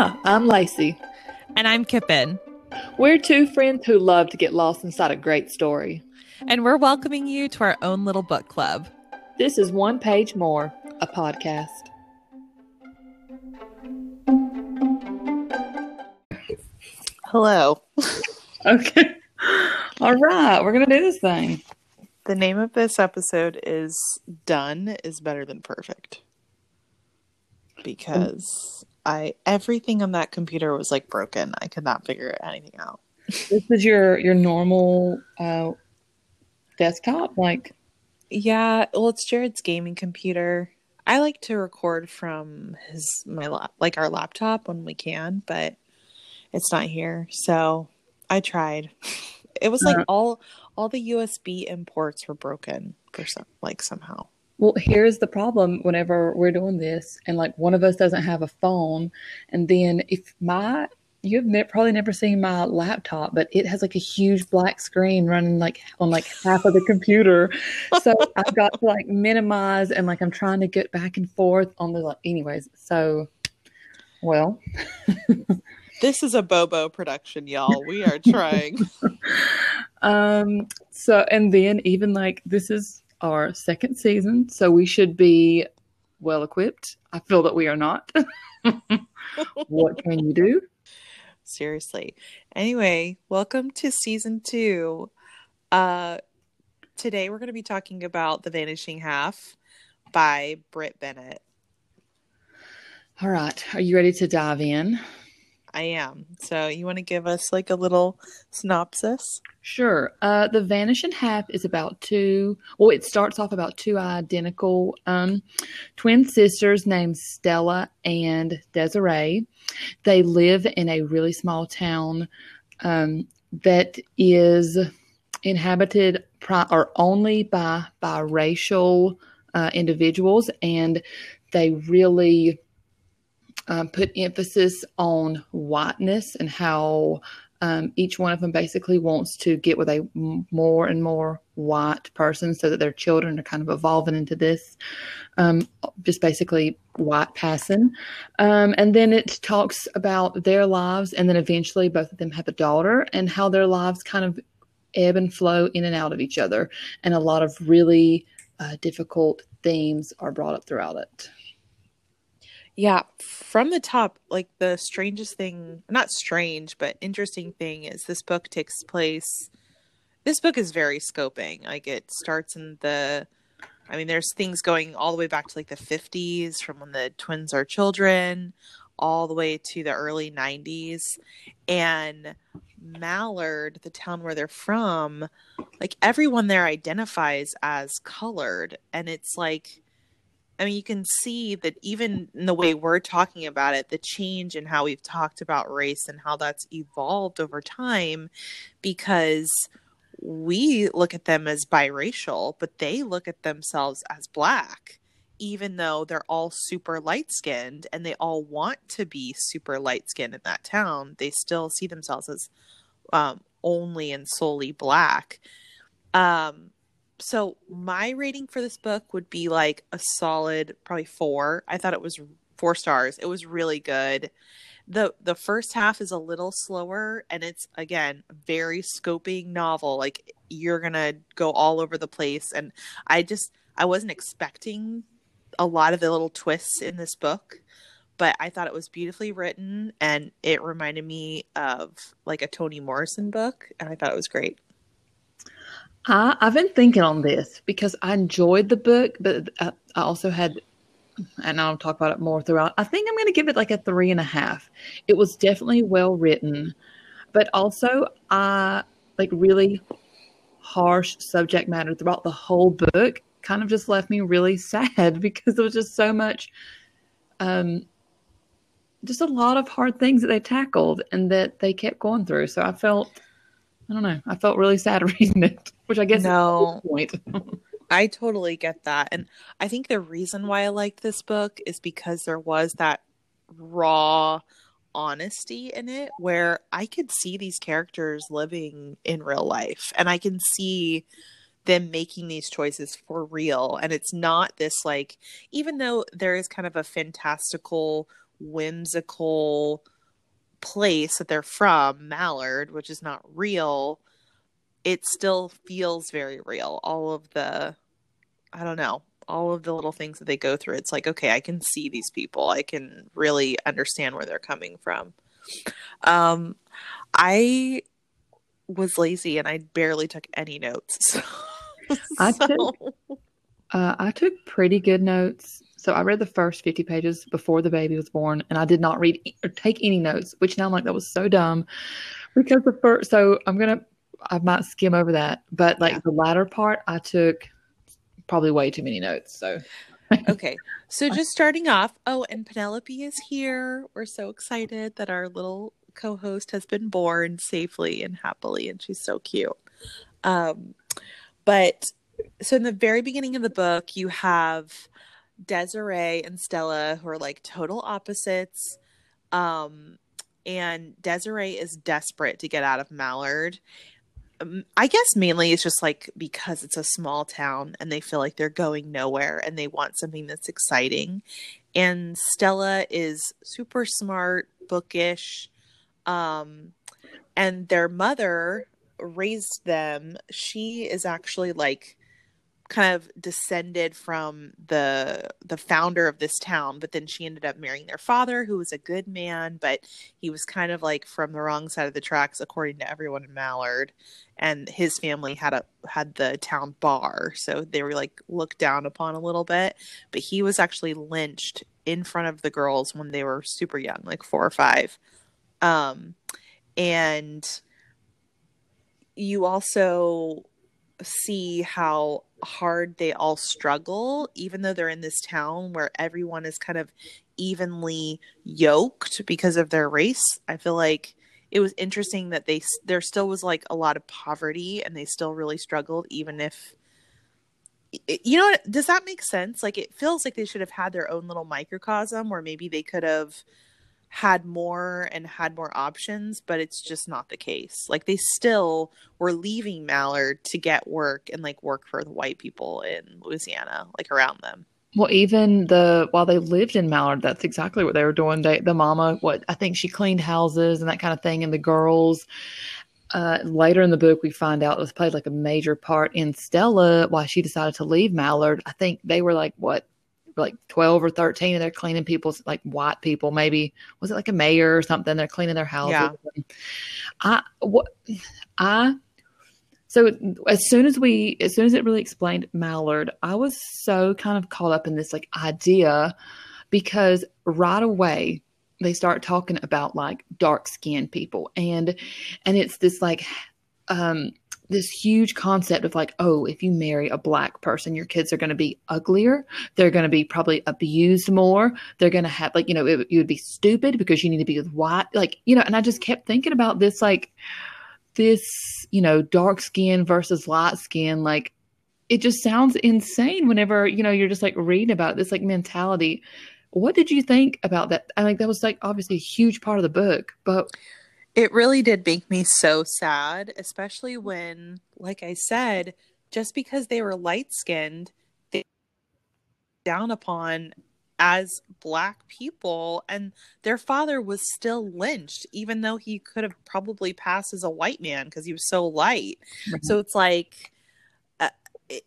Hi, I'm Lacey. And I'm Kippen. We're two friends who love to get lost inside a great story. And we're welcoming you to our own little book club. This is One Page More, a podcast. Hello. Okay. All right. We're going to do this thing. The name of this episode is Done is Better Than Perfect. Because everything on that computer was like broken. I could not figure anything out. This is your normal desktop? Like, yeah. Well, it's Jared's gaming computer. I like to record from our laptop when we can, but it's not here. So I tried. It was like all the USB imports were broken somehow. Well, here's the problem whenever we're doing this and like one of us doesn't have a phone, and then probably never seen my laptop, but it has like a huge black screen running like on like half of the computer. So I've got to like minimize and like I'm trying to get back and forth on the like anyways. So well, this is a Bobo production, y'all. We are trying. So and then even like this is our second season, so we should be well equipped. I feel that we are not. What can you do? Seriously. Anyway, welcome to season 2. Today we're going to be talking about The Vanishing Half by Brit Bennett. All right. Are you ready to dive in? I am. So you want to give us like a little synopsis? Sure. The Vanishing Half is about it starts off about two identical twin sisters named Stella and Desiree. They live in a really small town that is inhabited only by biracial individuals, and they really put emphasis on whiteness and how each one of them basically wants to get with a more and more white person so that their children are kind of evolving into this, just basically white passing. And then it talks about their lives, and then eventually both of them have a daughter, and how their lives kind of ebb and flow in and out of each other. And a lot of really difficult themes are brought up throughout it. Yeah, from the top, like the strangest thing, not strange, but interesting thing is this book is very scoping. Like it starts there's things going all the way back to like the 50s from when the twins are children, all the way to the early 90s. And Mallard, the town where they're from, like everyone there identifies as colored. And it's like, I mean, you can see that even in the way we're talking about it, the change in how we've talked about race and how that's evolved over time, because we look at them as biracial, but they look at themselves as black, even though they're all super light-skinned and they all want to be super light-skinned in that town. They still see themselves as only and solely black. So my rating for this book would be like a solid, probably 4. I thought it was 4 stars. It was really good. The first half is a little slower, and it's, again, very scoping novel. Like you're going to go all over the place. And I wasn't expecting a lot of the little twists in this book, but I thought it was beautifully written, and it reminded me of like a Toni Morrison book. And I thought it was great. I've been thinking on this because I enjoyed the book, but I also had, and I'll talk about it more throughout, I think I'm going to give it like a 3.5. It was definitely well written, but also like really harsh subject matter throughout the whole book kind of just left me really sad, because there was just so much, just a lot of hard things that they tackled and that they kept going through. So I felt really sad reading it, which I guess is the point. I totally get that. And I think the reason why I liked this book is because there was that raw honesty in it, where I could see these characters living in real life, and I can see them making these choices for real. And it's not this like, even though there is kind of a fantastical whimsical place that they're from, Mallard, which is not real, it still feels very real. All of the, I don't know, all of the little things that they go through, it's like, okay, I can see these people. I can really understand where they're coming from. I was lazy and I barely took any notes. I took pretty good notes. So I read the first 50 pages before the baby was born, and I did not read or take any notes, which now I'm like, that was so dumb. Because the first, so I'm going to, I might skim over that. But like the latter part, I took probably way too many notes. So, okay. So just starting off, oh, and Penelope is here. We're so excited that our little co-host has been born safely and happily, and she's so cute. But so in the very beginning of the book, you have Desiree and Stella, who are like total opposites. And Desiree is desperate to get out of Mallard. I guess mainly it's just like because it's a small town and they feel like they're going nowhere and they want something that's exciting. And Stella is super smart, bookish. And their mother raised them. She is actually like kind of descended from the founder of this town, but then she ended up marrying their father, who was a good man, but he was kind of like from the wrong side of the tracks, according to everyone in Mallard. And his family had the town bar, so they were like looked down upon a little bit. But he was actually lynched in front of the girls when they were super young, like 4 or 5. And you also see how hard they all struggle, even though they're in this town where everyone is kind of evenly yoked because of their race. I feel like it was interesting that there still was like a lot of poverty and they still really struggled, even if, you know, does that make sense? Like it feels like they should have had their own little microcosm where maybe they could have had more and had more options, but it's just not the case. Like they still were leaving Mallard to get work and like work for the white people in Louisiana, like around them. Well, even while they lived in Mallard, that's exactly what they were doing. The mama, I think she cleaned houses and that kind of thing. And the girls, later in the book, we find out it was played like a major part in Stella why she decided to leave Mallard. I think they were like, what? Like 12 or 13, and they're cleaning people's, like white people, maybe was it like a mayor or something? They're cleaning their houses. Yeah. So as soon as it really explained Mallard, I was so kind of caught up in this like idea, because right away they start talking about like dark skinned people, and it's this like, this huge concept of like, oh, if you marry a black person, your kids are going to be uglier. They're going to be probably abused more. They're going to have like, you know, you would be stupid because you need to be with white, like, you know, and I just kept thinking about this, like this, you know, dark skin versus light skin. Like it just sounds insane whenever, you know, you're just like reading about this like mentality. What did you think about that? I think that was like obviously a huge part of the book, but it really did make me so sad, especially when, like I said, just because they were light-skinned, they were down upon as black people, and their father was still lynched, even though he could have probably passed as a white man because he was so light. Mm-hmm. So it's like, it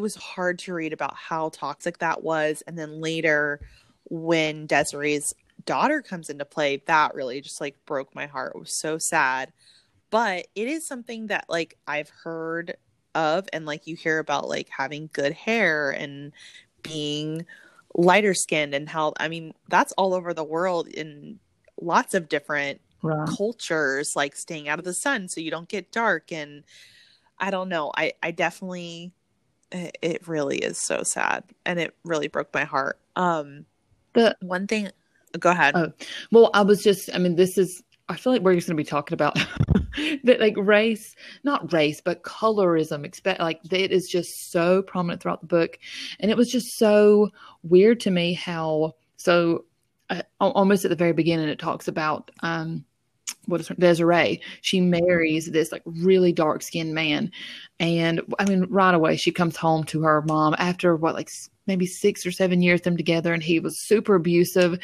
was hard to read about how toxic that was. And then later when Desiree's daughter comes into play, that really just like broke my heart. It was so sad, but it is something that like I've heard of, and like you hear about like having good hair and being lighter skinned and how, I mean, that's all over the world in lots of different cultures, like staying out of the sun so you don't get dark. And I don't know, it really is so sad, and it really broke my heart. The one thing, go ahead. Oh, well, I feel like we're just going to be talking about that, like race, not race, but colorism. Like it is just so prominent throughout the book. And it was just so weird to me how, so almost at the very beginning, it talks about, Desiree, she marries this like really dark skinned man. And I mean, right away she comes home to her mom after what, like maybe 6 or 7 years, them together, and he was super abusive.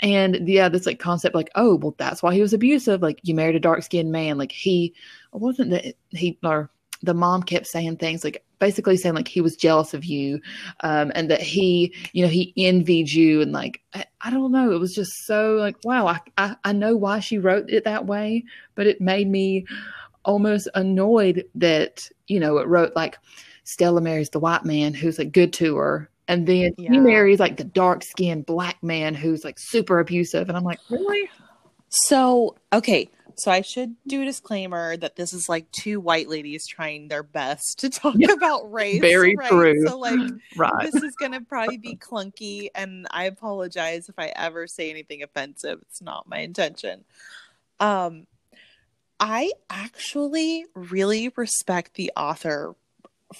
And yeah, this like concept like, oh, well, that's why he was abusive. Like, you married a dark-skinned man. Like, he wasn't that he, or the mom kept saying things like, basically saying like he was jealous of you, and that he, you know, he envied you. And like, I don't know. It was just so like, wow, I know why she wrote it that way, but it made me almost annoyed that, you know, it wrote like Stella marries the white man who's like good to her. And then he marries like the dark-skinned black man who's like super abusive. And I'm like, really? So, okay. So I should do a disclaimer that this is like two white ladies trying their best to talk about race. Very true. So like, this is going to probably be clunky, and I apologize if I ever say anything offensive. It's not my intention. I actually really respect the author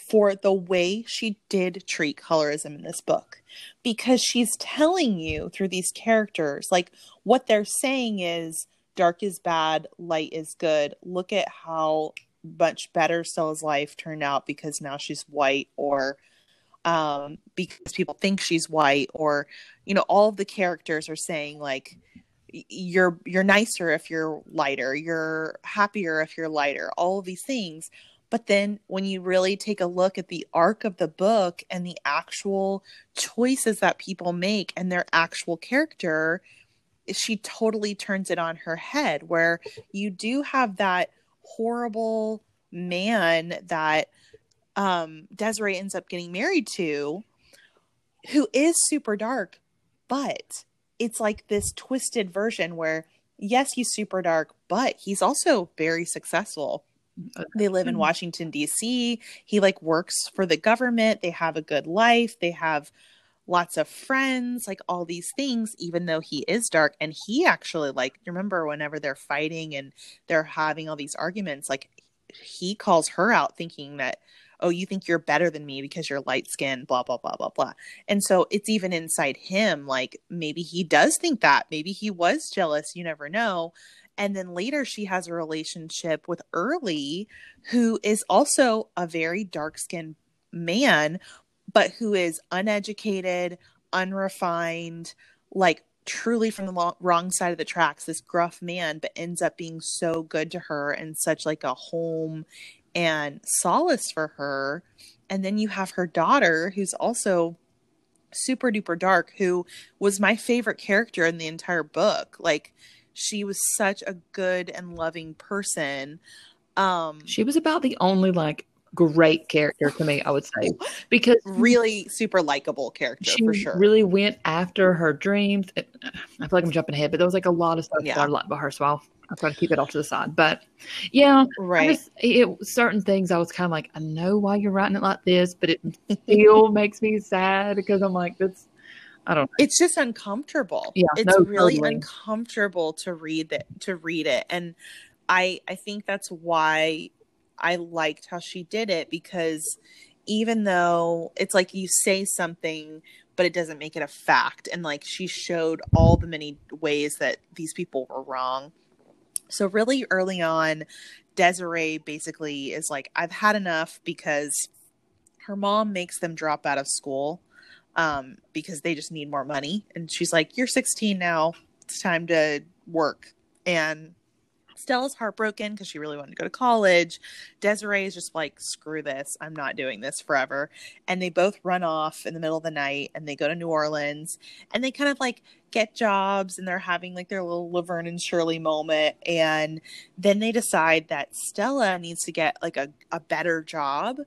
for the way she did treat colorism in this book, because she's telling you through these characters, like, what they're saying is dark is bad, light is good. Look at how much better Stella's life turned out because now she's white, or because people think she's white, or, you know, all of the characters are saying like, you're nicer if you're lighter, you're happier if you're lighter, all of these things. But then when you really take a look at the arc of the book and the actual choices that people make and their actual character, she totally turns it on her head, where you do have that horrible man that Desiree ends up getting married to, who is super dark, but it's like this twisted version where, yes, he's super dark, but he's also very successful. They live in Washington, D.C. He like works for the government. They have a good life. They have lots of friends, like all these things, even though he is dark. And he actually, like, remember whenever they're fighting and they're having all these arguments, like he calls her out thinking that, oh, you think you're better than me because you're light skinned, blah, blah, blah, blah, blah. And so it's even inside him, like maybe he does think that, maybe he was jealous. You never know. And then later she has a relationship with Early, who is also a very dark-skinned man, but who is uneducated, unrefined, like truly from the wrong side of the tracks, this gruff man, but ends up being so good to her and such like a home and solace for her. And then you have her daughter, who's also super duper dark, who was my favorite character in the entire book. Like, she was such a good and loving person. She was about the only like great character to me, I would say, because really super likable character. She for sure really went after her dreams. I feel like I'm jumping ahead, but there was like a lot of stuff that I liked about her, so I'll try to keep it all to the side. But yeah, right. Certain things I was kind of like, I know why you're writing it like this, but it still makes me sad because I'm like, that's, I don't know. It's just uncomfortable. Yeah, it's really uncomfortable to read that, to read it. And I think that's why I liked how she did it, because even though it's like you say something, but it doesn't make it a fact. And like, she showed all the many ways that these people were wrong. So really early on, Desiree basically is like, I've had enough, because her mom makes them drop out of school because they just need more money. And she's like, you're 16 now, it's time to work. And Stella's heartbroken because she really wanted to go to college. Desiree is just like, screw this, I'm not doing this forever. And they both run off in the middle of the night and they go to New Orleans and they kind of like get jobs, and they're having like their little Laverne and Shirley moment. And then they decide that Stella needs to get like a better job,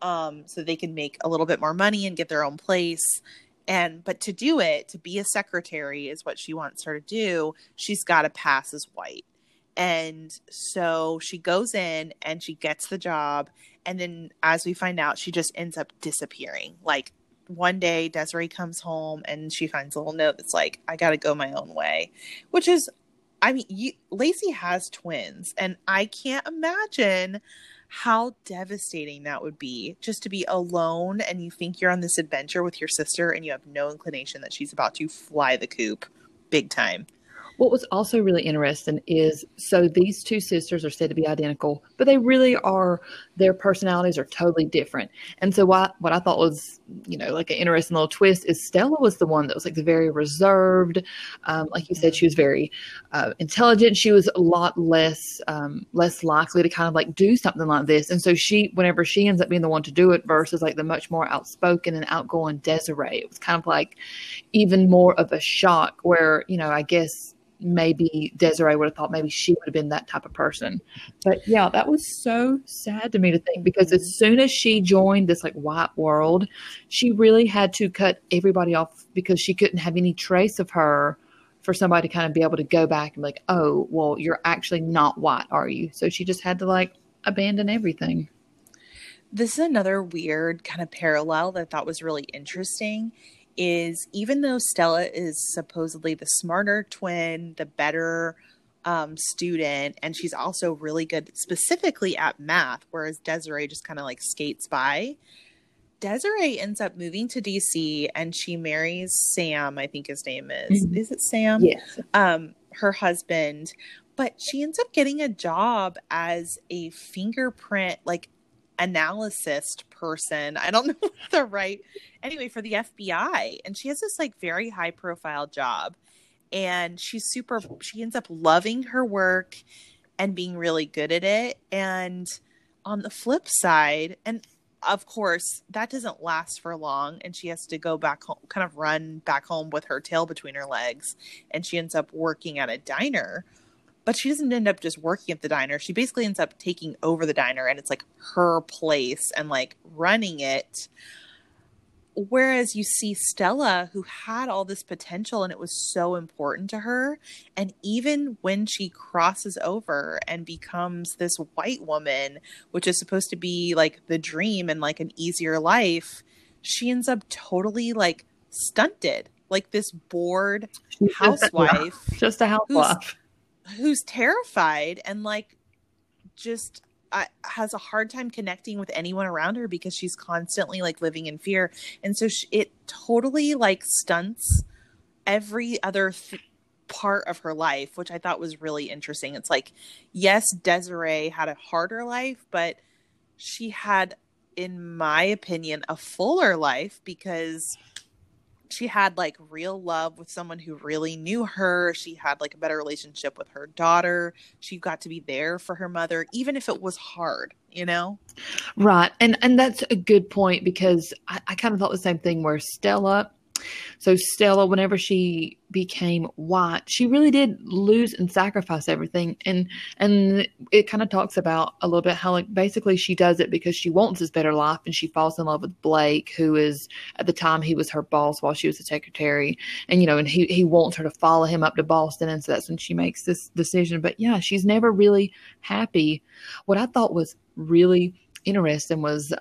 so they can make a little bit more money and get their own place. And but to do it, to be a secretary is what she wants her to do, she's got to pass as white. And so she goes in and she gets the job. And then as we find out, she just ends up disappearing. Like, one day Desiree comes home and she finds a little note that's like, I got to go my own way, which is, I mean, Lacey has twins, and I can't imagine how devastating that would be, just to be alone. And you think you're on this adventure with your sister and you have no inclination that she's about to fly the coop big time. What was also really interesting is, so these two sisters are said to be identical, but they really are their personalities are totally different. And so what I thought was, like an interesting little twist is Stella was the one that was like the very reserved. Like you said, she was very intelligent. She was a lot less likely to kind of like do something like this. And so whenever she ends up being the one to do it versus like the much more outspoken and outgoing Desiree, it was kind of like even more of a shock where, I guess, maybe Desiree would have thought maybe she would have been that type of person. But yeah, that was so sad to me to think, because as soon as she joined this like white world, she really had to cut everybody off because she couldn't have any trace of her for somebody to kind of be able to go back and be like, oh, well, you're actually not white, are you? So she just had to like abandon everything. This is another weird kind of parallel that I thought was really interesting. Is even though Stella is supposedly the smarter twin, the better student, and she's also really good specifically at math, whereas Desiree just kind of like skates by, Desiree ends up moving to DC and she marries Sam, I think his name is. Mm-hmm. Is it Sam? Yes. Her husband. But she ends up getting a job as a fingerprint, like, analyst person. I don't know what the right... Anyway, for the FBI. And she has this like very high profile job. And she ends up loving her work and being really good at it. And on the flip side, and of course, that doesn't last for long. And she has to go back home, kind of run back home with her tail between her legs. And she ends up working at a diner. But she doesn't end up just working at the diner. She basically ends up taking over the diner, and it's like her place and like running it. Whereas you see Stella, who had all this potential and it was so important to her. And even when she crosses over and becomes this white woman, which is supposed to be like the dream and like an easier life, she ends up totally like stunted, like this bored housewife. Just a housewife. Who's terrified and like just has a hard time connecting with anyone around her because she's constantly like living in fear. And so it totally like stunts every other part of her life, which I thought was really interesting. It's like, yes, Desiree had a harder life, but she had, in my opinion, a fuller life because she had like real love with someone who really knew her. She had like a better relationship with her daughter. She got to be there for her mother, even if it was hard, Right. And that's a good point because I kind of thought the same thing where Stella, whenever she became white, she really did lose and sacrifice everything. And it kind of talks about a little bit how, like, basically she does it because she wants this better life, and she falls in love with Blake, who is, at the time, he was her boss while she was a secretary. And, and he wants her to follow him up to Boston. And so that's when she makes this decision. But, yeah, she's never really happy. What I thought was really interesting was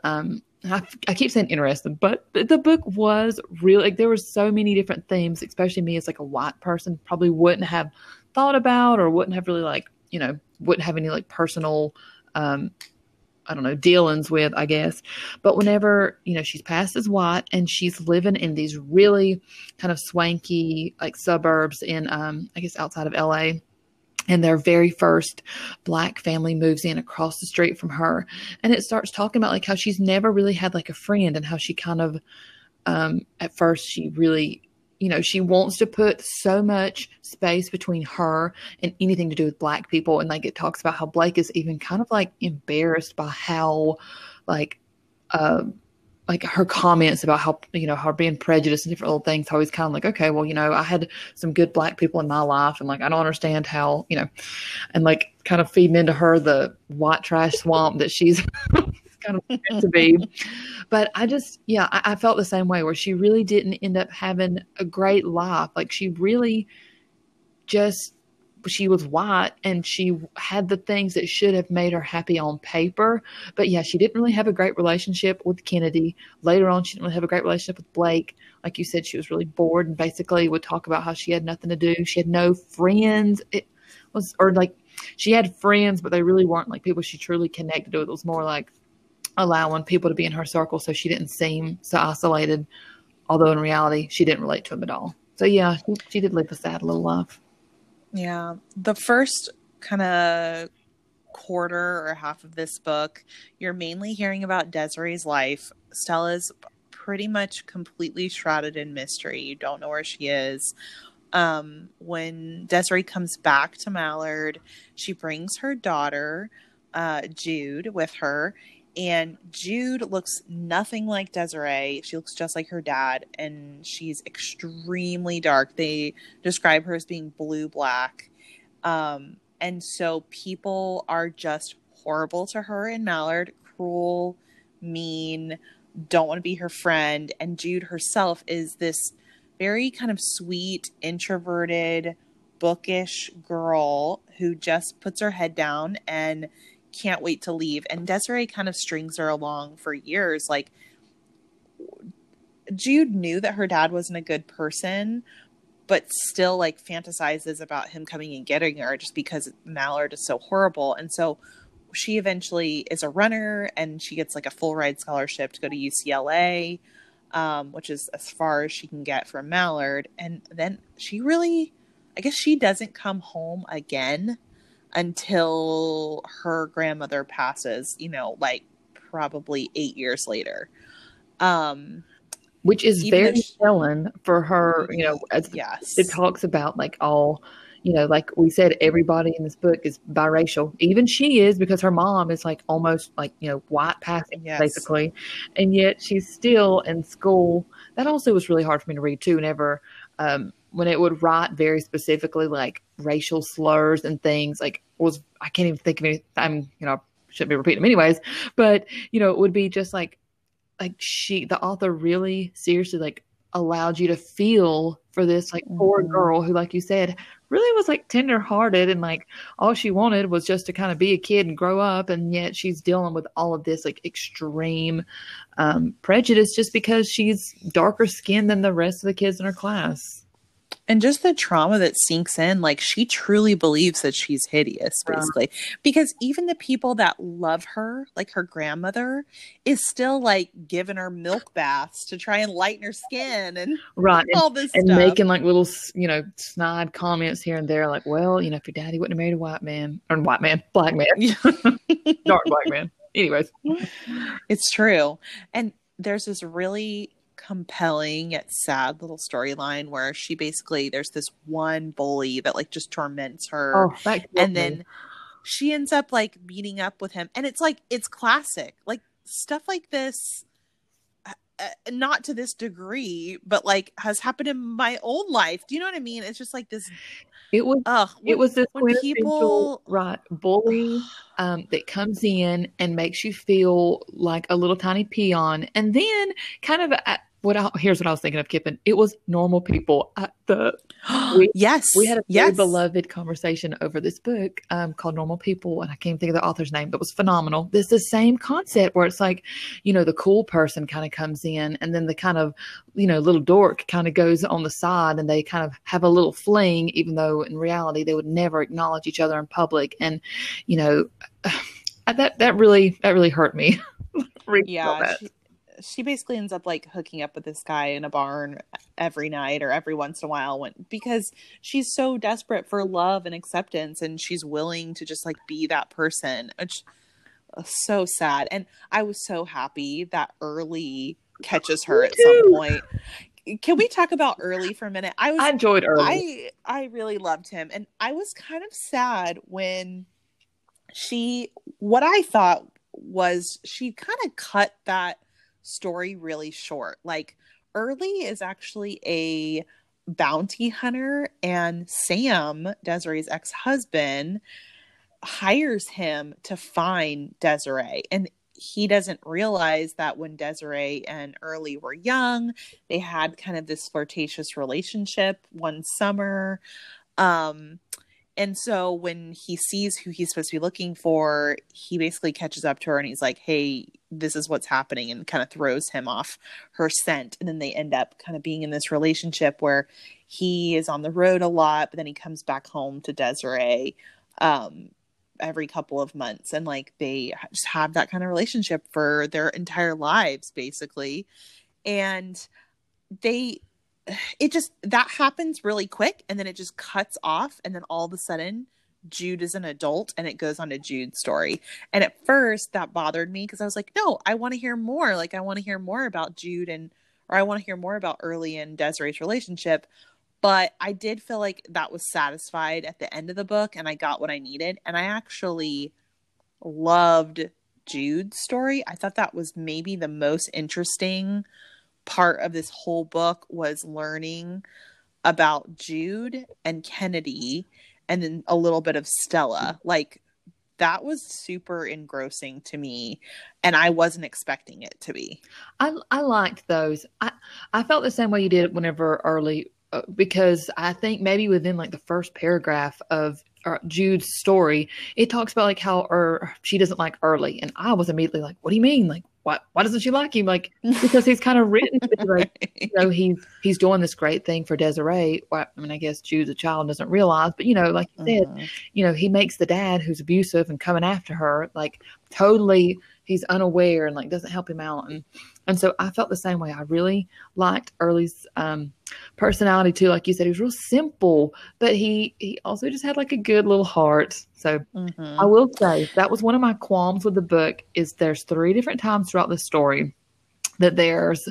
I keep saying interesting, but the book was really, like, there were so many different themes, especially me as like a white person probably wouldn't have thought about or wouldn't have really like, wouldn't have any like personal, I don't know, dealings with, I guess. But whenever, she's passed as white and she's living in these really kind of swanky like suburbs in, I guess, outside of LA. And their very first black family moves in across the street from her. And it starts talking about like how she's never really had like a friend and how she kind of, at first she really, she wants to put so much space between her and anything to do with black people. And like it talks about how Blake is even kind of like embarrassed by how like her comments about how, her being prejudiced and different little things, always kind of like, okay, well, I had some good black people in my life and like, I don't understand how, and like kind of feeding into her, the white trash swamp that she's kind of meant to be. But I felt the same way where she really didn't end up having a great life. Like she really just, she was white and she had the things that should have made her happy on paper. But yeah, she didn't really have a great relationship with Kennedy. Later on, she didn't really have a great relationship with Blake. Like you said, she was really bored and basically would talk about how she had nothing to do. She had no friends. She had friends, but they really weren't like people she truly connected with. It was more like allowing people to be in her circle. So she didn't seem so isolated, although in reality, she didn't relate to him at all. So yeah, she did live a sad little life. Yeah. The first kind of quarter or half of this book, you're mainly hearing about Desiree's life. Stella's pretty much completely shrouded in mystery. You don't know where she is. When Desiree comes back to Mallard, she brings her daughter, Jude, with her. And Jude looks nothing like Desiree. She looks just like her dad. And she's extremely dark. They describe her as being blue-black. And so people are just horrible to her in Mallard. Cruel, mean, don't want to be her friend. And Jude herself is this very kind of sweet, introverted, bookish girl who just puts her head down and can't wait to leave. And Desiree kind of strings her along for years. Like, Jude knew that her dad wasn't a good person, but still like fantasizes about him coming and getting her just because Mallard is so horrible. And so she eventually is a runner and she gets like a full ride scholarship to go to UCLA, which is as far as she can get from Mallard. And then she really, I guess she doesn't come home again until her grandmother passes, you know, like probably 8 years later. Which is even very telling for her, you know, as yes. It talks about like all, you know, like we said, everybody in this book is biracial. Even she is, because her mom is like almost like, you know, white passing, yes, basically. And yet she's still in school. That also was really hard for me to read too, whenever, when it would write very specifically like racial slurs and things, like was, I can't even think of any, you know, I shouldn't be repeating them anyways, but you know, it would be just like she, the author really seriously like allowed you to feel for this like poor girl who, like you said, really was like tender hearted and like all she wanted was just to kind of be a kid and grow up. And yet she's dealing with all of this like extreme prejudice just because she's darker skinned than the rest of the kids in her class. And just the trauma that sinks in, like she truly believes that she's hideous, basically. Because even the people that love her, like her grandmother, is still like giving her milk baths to try and lighten her skin and all this and stuff. And making like little, you know, snide comments here and there, like, well, you know, if your daddy wouldn't have married a black man, dark black man. Anyways. It's true. And there's this really compelling yet sad little storyline where she basically, there's this one bully that like just torments her, then she ends up like meeting up with him, and it's like, it's classic like stuff like this, not to this degree, but like has happened in my own life. Do you know what I mean? It's just like this, it was this people bully that comes in and makes you feel like a little tiny peon. And then kind of here's what I was thinking of, Kippen. It was Normal People. We had a very beloved conversation over this book called Normal People, and I can't think of the author's name, but it was phenomenal. There's the same concept where it's like, you know, the cool person kind of comes in, and then the kind of, you know, little dork kind of goes on the side, and they kind of have a little fling, even though in reality they would never acknowledge each other in public. And, you know, that really hurt me. Yeah. She basically ends up like hooking up with this guy in a barn every night or every once in a while because she's so desperate for love and acceptance, and she's willing to just like be that person. It's so sad. And I was so happy that Early catches her at some point. Can we talk about Early for a minute? I enjoyed Early. I really loved him. And I was kind of sad when she kind of cut that story really short. Like, Early is actually a bounty hunter, and Sam, Desiree's ex-husband, hires him to find Desiree. And he doesn't realize that when Desiree and Early were young, they had kind of this flirtatious relationship one summer. And so when he sees who he's supposed to be looking for, he basically catches up to her and he's like, hey, this is what's happening, and kind of throws him off her scent. And then they end up kind of being in this relationship where he is on the road a lot, but then he comes back home to Desiree every couple of months. And like, they just have that kind of relationship for their entire lives, basically. And that happens really quick, and then it just cuts off, and then all of a sudden Jude is an adult and it goes on a Jude story. And at first that bothered me because I was like, no, I want to hear more. Like, I want to hear more about Jude I want to hear more about Early and Desiree's relationship. But I did feel like that was satisfied at the end of the book and I got what I needed. And I actually loved Jude's story. I thought that was maybe the most interesting part of this whole book, was learning about Jude and Kennedy and then a little bit of Stella. Like, that was super engrossing to me, and I wasn't expecting it to be. I liked those. I felt the same way you did whenever Early, because I think maybe within like the first paragraph of Jude's story, it talks about like how she doesn't like Early, and I was immediately like, what do you mean? Like, why doesn't she like him? Like, because he's kind of written like, you know, he's doing this great thing for Desiree. Well, I mean, I guess Jude's a child and doesn't realize, but you know, like you said, you know, he makes the dad who's abusive and coming after her, like, totally, he's unaware and like doesn't help him out. And so I felt the same way. I really liked Early's personality too. Like you said, he was real simple, but he also just had like a good little heart. So I will say that was one of my qualms with the book, is there's three different times throughout the story that there's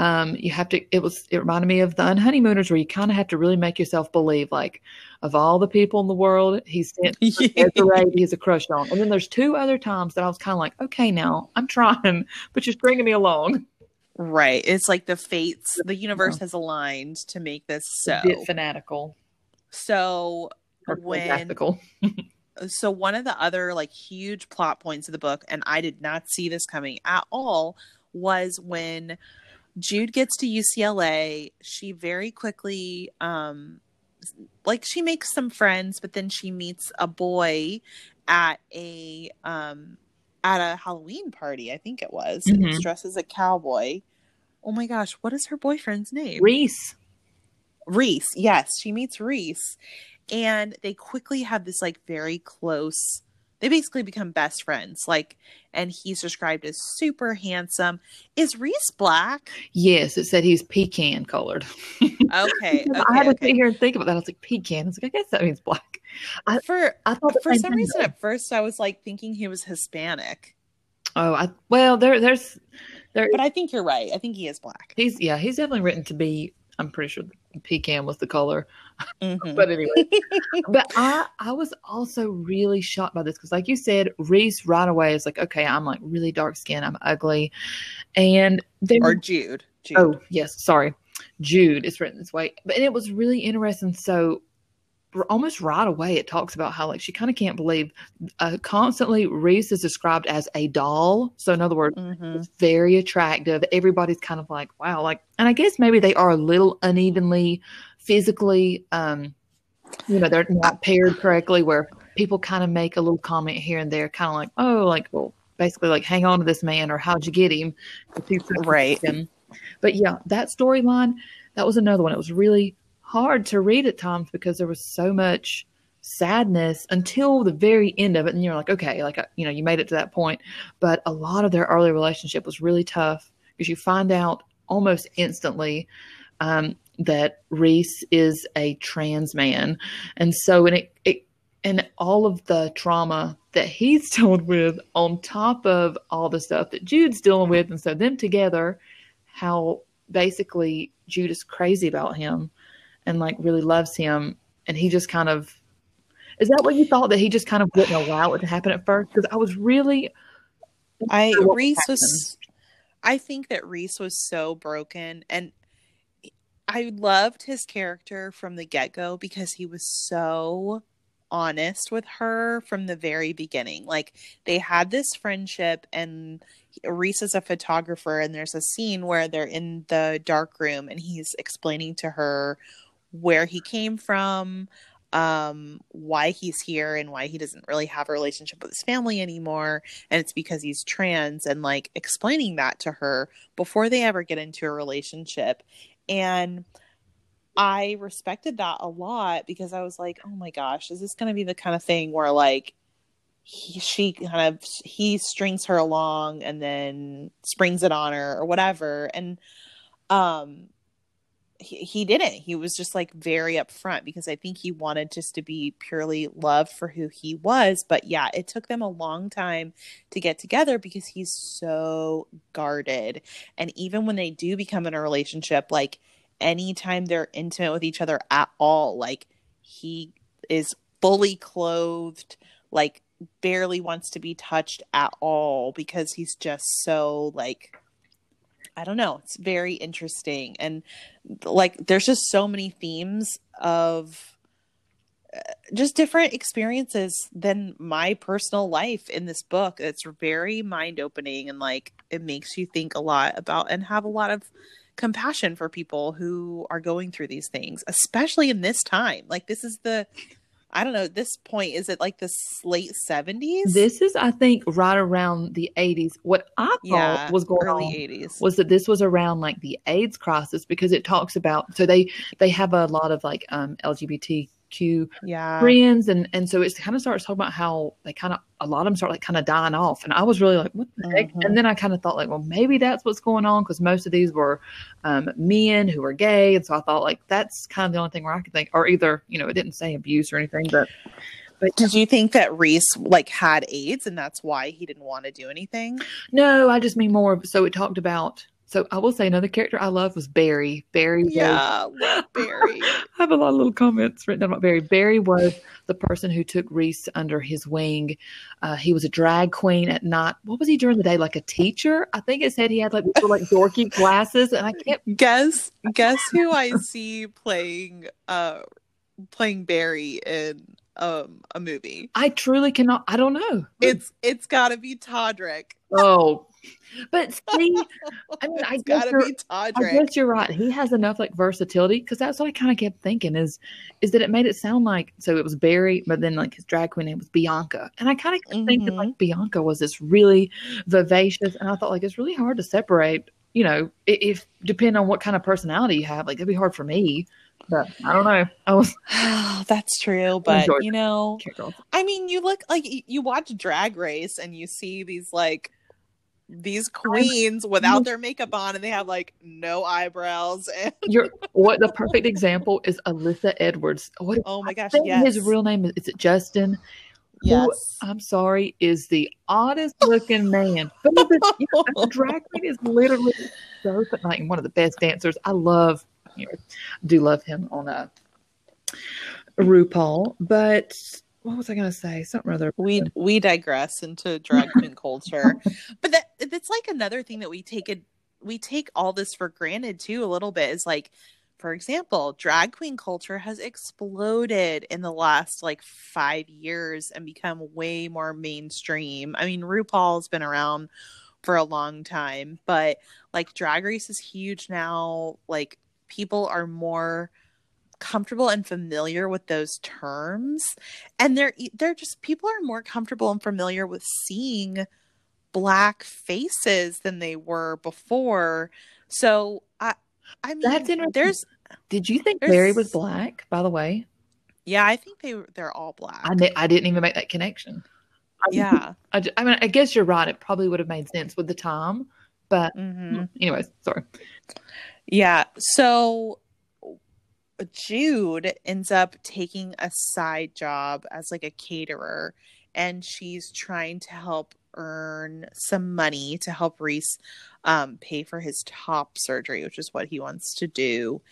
it reminded me of the Unhoneymooners, where you kind of have to really make yourself believe, like, of all the people in the world, he's sent Desiree, he's a crush on. And then there's two other times that I was kind of like, okay, now I'm trying, but you're stringing me along. Right. It's like the fates, the universe has aligned to make this so. A bit fanatical. So so one of the other like huge plot points of the book, and I did not see this coming at all, was when Jude gets to UCLA, she very quickly she makes some friends, but then she meets a boy at a Halloween party, I think it was. Mm-hmm. And he's dressed as a cowboy. Oh my gosh, what is her boyfriend's name? Reese. Yes, she meets Reese, and they quickly have this like very close. They basically become best friends. Like, and he's described as super handsome. Is Reese black? Yes, it said he's pecan colored. Okay. I had to sit here and think about that. I was like, pecan. I was like, I guess that means black. At first I was like thinking he was Hispanic. Oh, but I think you're right. I think he is black. He's definitely written to be. I'm pretty sure pecan was the color. Mm-hmm. But anyway. But I was also really shocked by this, because like you said, Reese right away is like, okay, I'm like really dark skinned, I'm ugly. And then Jude. Oh, yes, sorry. Jude is written this way. But it was really interesting. So almost right away it talks about how like she kind of can't believe constantly Reese is described as a doll. So in other words, it's very attractive. Everybody's kind of like, wow, like, and I guess maybe they are a little unevenly physically, they're not paired correctly, where people kind of make a little comment here and there, kind of like, oh, like, well, basically like, hang on to this man, or how'd you get him? Right. But yeah, that storyline, that was another one. It was really hard to read at times because there was so much sadness until the very end of it, and you're like, okay, like, you know, you made it to that point. But a lot of their early relationship was really tough, because you find out almost instantly that Reese is a trans man, and so and all of the trauma that he's dealing with on top of all the stuff that Jude's dealing with, and so them together, how basically Jude is crazy about him and like really loves him, and he just kind of, is that what you thought, that he just kind of wouldn't allow it to happen at first? Because I think that Reese was so broken, and I loved his character from the get-go because he was so honest with her from the very beginning. Like, they had this friendship, and Reese is a photographer, and there's a scene where they're in the dark room and he's explaining to her where he came from, why he's here, and why he doesn't really have a relationship with his family anymore, and it's because he's trans, and like explaining that to her before they ever get into a relationship. And I respected that a lot, because I was like, oh my gosh, is this going to be the kind of thing where like he strings her along and then springs it on her or whatever. And he didn't. He was just like very upfront because I think he wanted just to be purely loved for who he was. But yeah, it took them a long time to get together because he's so guarded. And even when they do become in a relationship, like anytime they're intimate with each other at all, like he is fully clothed, like barely wants to be touched at all because he's just so like, I don't know. It's very interesting. And like, there's just so many themes of just different experiences than my personal life in this book. It's very mind opening and like, it makes you think a lot about and have a lot of compassion for people who are going through these things, especially in this time. Like this is the, I don't know, at this point, is it like the late 70s? This is, I think, right around the 80s. What I thought was going early on 80s. Was that this was around like the AIDS crisis because it talks about, so they have a lot of like LGBTQ friends. And so it kind of starts talking about how they kind of, a lot of them start like kind of dying off. And I was really like, what the heck? And then I kind of thought like, well, maybe that's what's going on because most of these were men who were gay. And so I thought like, that's kind of the only thing where I could think, or either, you know, it didn't say abuse or anything, but did you think that Reese like had AIDS and that's why he didn't want to do anything? No, I just mean more of, so it talked about, so I will say another character I love was Barry. Barry was, yeah, love Barry. I have a lot of little comments written down about Barry. Barry was the person who took Reese under his wing. He was a drag queen at night. What was he during the day? Like a teacher? I think it said he had like these like dorky classes, and I can't guess who I see playing Barry in a movie. I truly cannot. I don't know. It's got to be Todrick. Oh. But see, I mean, I guess you're right. He has enough like versatility because that's what I kind of kept thinking is that it made it sound like, so it was Barry, but then like his drag queen name was Bianca. And I kind of kept thinking like Bianca was this really vivacious. And I thought like, it's really hard to separate, you know, if depending on what kind of personality you have, like it'd be hard for me. But I don't know. That's true. But you know, I mean, you look like you watch Drag Race and you see these queens without their makeup on and they have like no eyebrows. And what the perfect example is Alyssa Edwards. Oh my gosh, yes. His real name is it Justin? Yes. Who, I'm sorry, is the oddest looking man. But the drag queen is literally so like one of the best dancers. I do love him on RuPaul, but what was I going to say? Something rather. We digress into drag queen culture, but that's like another thing that we take all this for granted too. A little bit is like, for example, drag queen culture has exploded in the last like 5 years and become way more mainstream. I mean, RuPaul's been around for a long time, but like Drag Race is huge now. Like people are more comfortable and familiar with those terms, and they're just people are more comfortable and familiar with seeing black faces than they were before. So I mean, that's interesting. Did you think Barry was black, by the way? Yeah, I think they're all black. I didn't even make that connection. I mean, I guess you're right. It probably would have made sense with the time, but anyways, sorry. Yeah, so Jude ends up taking a side job as like a caterer, and she's trying to help earn some money to help Reese pay for his top surgery, which is what he wants to do.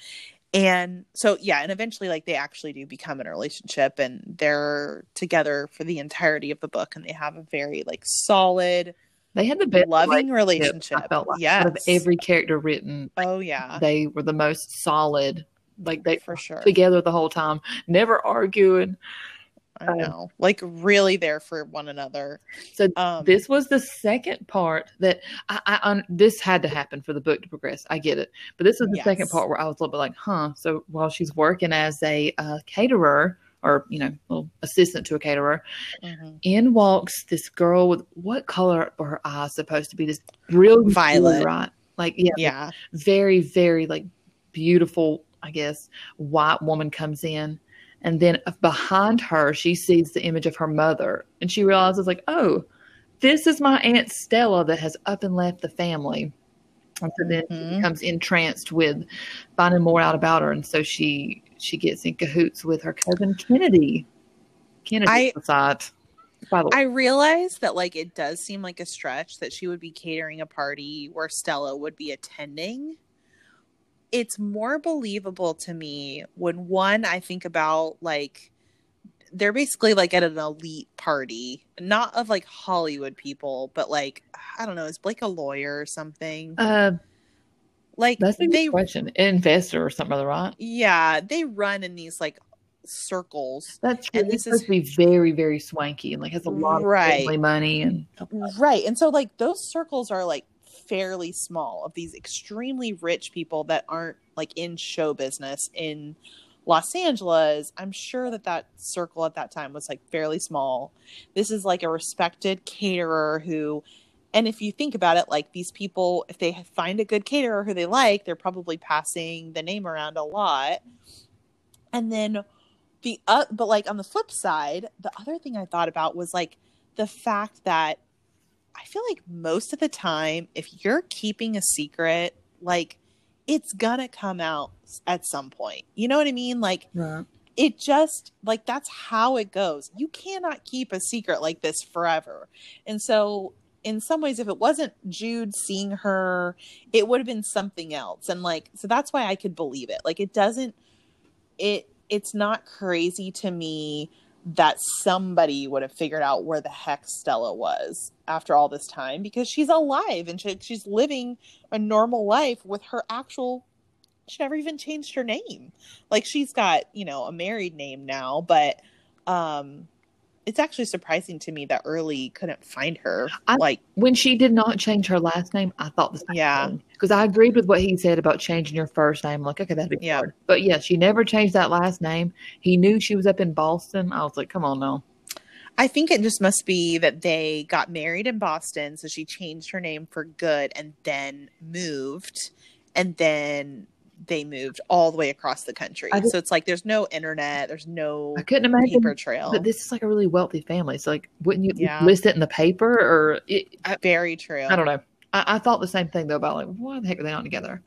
And so, yeah, and eventually like they actually do become in a relationship, and they're together for the entirety of the book, and they have a very like solid, they had the best loving relationship. I felt like out of every character written. Oh yeah. They were the most solid. Like they for sure together the whole time, never arguing. I know, like really there for one another. So this was the second part that this had to happen for the book to progress. I get it, but this is the second part where I was a little bit like, huh. So while she's working as a caterer or little assistant to a caterer, in walks this girl with what color were her eyes supposed to be? This brilliant violet, right? Like very very like beautiful. I guess white woman comes in, and then behind her, she sees the image of her mother, and she realizes like, oh, this is my Aunt Stella that has up and left the family. And so then she becomes entranced with finding more out about her. And so she gets in cahoots with her cousin Kennedy. Kennedy's aside. I realize that, like, it does seem like a stretch that she would be catering a party where Stella would be attending. It's more believable to me when, one, I think about, like, they're basically, like, at an elite party. Not of, like, Hollywood people, but, like, I don't know, is Blake a lawyer or something? Like, that's a good question. An investor or something, right? Yeah, they run in these, like, circles. That's true. And this is supposed to be very, very swanky and like has a lot of family money and stuff like that. Right. And so like those circles are like fairly small of these extremely rich people that aren't like in show business in Los Angeles. I'm sure that that circle at that time was like fairly small. This is like a respected caterer who, and if you think about it, like these people, if they find a good caterer who they like, they're probably passing the name around a lot. And then but like on the flip side, the other thing I thought about was like the fact that I feel like most of the time, if you're keeping a secret, like it's gonna come out at some point. You know what I mean? Like it just like that's how it goes. You cannot keep a secret like this forever. And so in some ways, if it wasn't Jude seeing her, it would have been something else. And like so that's why I could believe it. Like it's not crazy to me that somebody would have figured out where the heck Stella was after all this time, because she's alive and she's living a normal life with her actual, she never even changed her name. Like she's got, you know, a married name now, but it's actually surprising to me that Early couldn't find her. Like when she did not change her last name, I thought the same thing. Because I agreed with what he said about changing your first name. Like, okay, that'd be hard. But yeah, she never changed that last name. He knew she was up in Boston. I was like, come on now. I think it just must be that they got married in Boston, so she changed her name for good and then moved. And then they moved all the way across the country. So it's like there's no internet, there's no paper trail. But this is like a really wealthy family. So like wouldn't you list it in the paper? Or very true. I don't know. I thought the same thing though about like why the heck are they not together?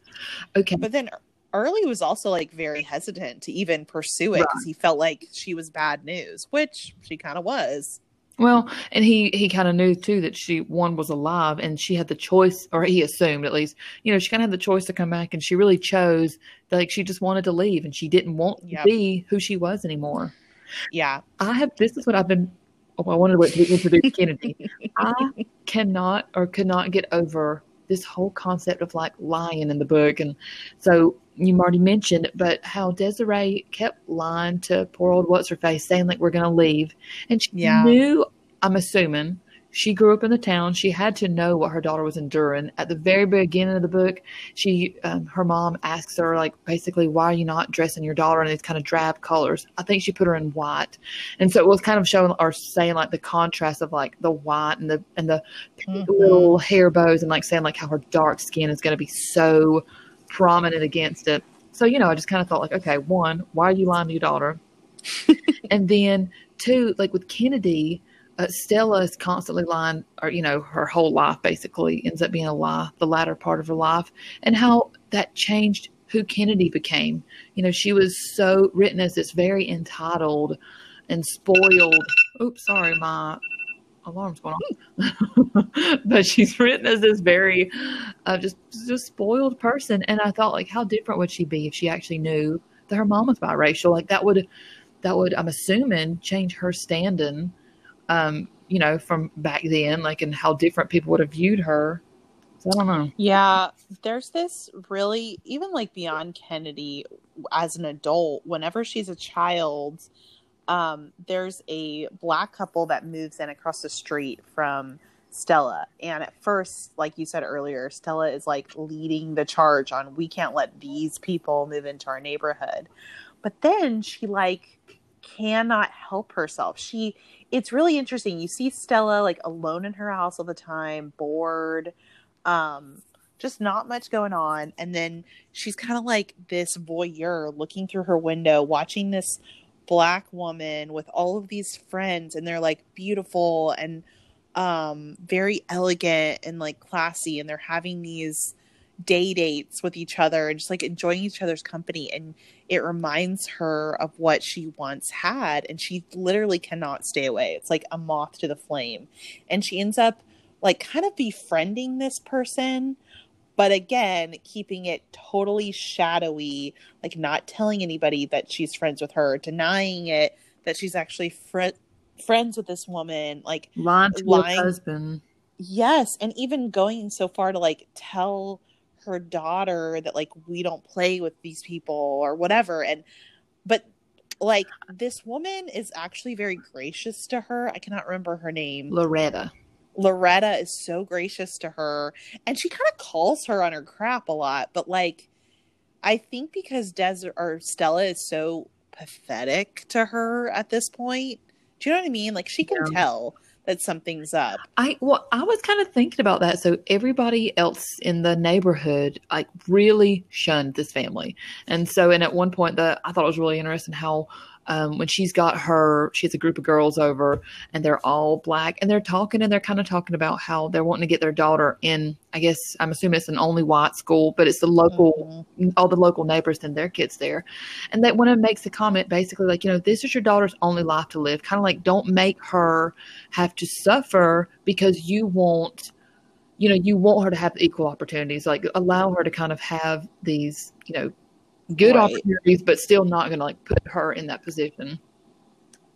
Okay. But then Early was also like very hesitant to even pursue it because he felt like she was bad news, which she kind of was. Well, and he kind of knew too that one was alive and she had the choice, or he assumed at least, you know, she kind of had the choice to come back and she really chose, like she just wanted to leave and she didn't want to be who she was anymore. Yeah. This is what I've been, I wanted to introduce Kennedy. I could not get over this whole concept of like lying in the book. And so you already mentioned, but how Desiree kept lying to poor old what's-her-face saying like, we're going to leave. And she knew, I'm assuming, she grew up in the town. She had to know what her daughter was enduring. At the very beginning of the book, she, her mom asks her like, basically, why are you not dressing your daughter in these kind of drab colors? I think she put her in white. And so it was kind of showing or saying like the contrast of like the white and the little hair bows and like saying like how her dark skin is going to be so prominent against it. So, you know, I just kind of thought like, okay, one, why are you lying to your daughter? And then two, like with Kennedy, Stella is constantly lying, or, you know, her whole life basically ends up being a lie, the latter part of her life, and how that changed who Kennedy became. You know, she was so written as this very entitled and spoiled. Oops, sorry, my alarm's going on. But she's written as this very just spoiled person. And I thought, like, how different would she be if she actually knew that her mom was biracial? Like, that would, I'm assuming, change her standing. You know, from back then, like, and how different people would have viewed her. So I don't know. Yeah. There's this really, even like beyond Kennedy as an adult, whenever she's a child, there's a black couple that moves in across the street from Stella. And at first, like you said earlier, Stella is like leading the charge on, we can't let these people move into our neighborhood. But then she like cannot help herself. It's really interesting. You see Stella like alone in her house all the time, bored, just not much going on. And then she's kind of like this voyeur looking through her window, watching this black woman with all of these friends. And they're like beautiful and very elegant and like classy. And they're having these, day dates with each other and just like enjoying each other's company. And it reminds her of what she once had, and she literally cannot stay away. It's like a moth to the flame. And she ends up like kind of befriending this person, but again, keeping it totally shadowy, like not telling anybody that she's friends with her, denying it that she's actually friends with this woman, like lying to her husband. Yes, and even going so far to like tell her daughter that like we don't play with these people or whatever. And but like this woman is actually very gracious to her. I cannot remember her name. Loretta is so gracious to her, and she kind of calls her on her crap a lot. But like, I think because Stella is so pathetic to her at this point, do you know what I mean? Like she can tell that something's up. I was kind of thinking about that. So everybody else in the neighborhood like really shunned this family, and at one point I thought it was really interesting how when she has a group of girls over, and they're all black, and they're kind of talking about how they're wanting to get their daughter in. I guess I'm assuming it's an only white school, but it's the local, all the local neighbors and their kids there, and that woman makes a comment basically like, you know, this is your daughter's only life to live. Kind of like, don't make her have to suffer because you want her to have equal opportunities. Like allow her to kind of have these, you know, good opportunities, but still not going to like put her in that position.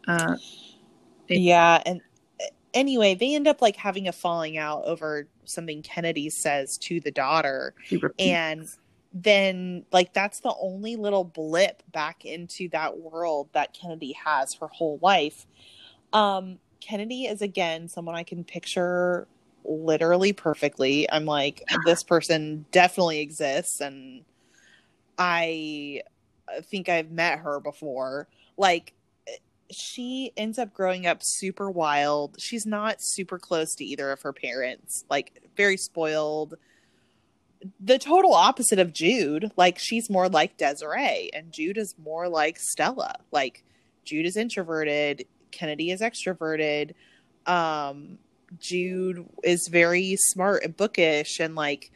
And anyway, they end up like having a falling out over something Kennedy says to the daughter, and then like that's the only little blip back into that world that Kennedy has her whole life. Kennedy is again someone I can picture literally perfectly. I'm like, this person definitely exists, and I think I've met her before. Like she ends up growing up super wild. She's not super close to either of her parents, like very spoiled, the total opposite of Jude. Like she's more like Desiree, and Jude is more like Stella. Like Jude is introverted, Kennedy is extroverted. Jude is very smart and bookish, and like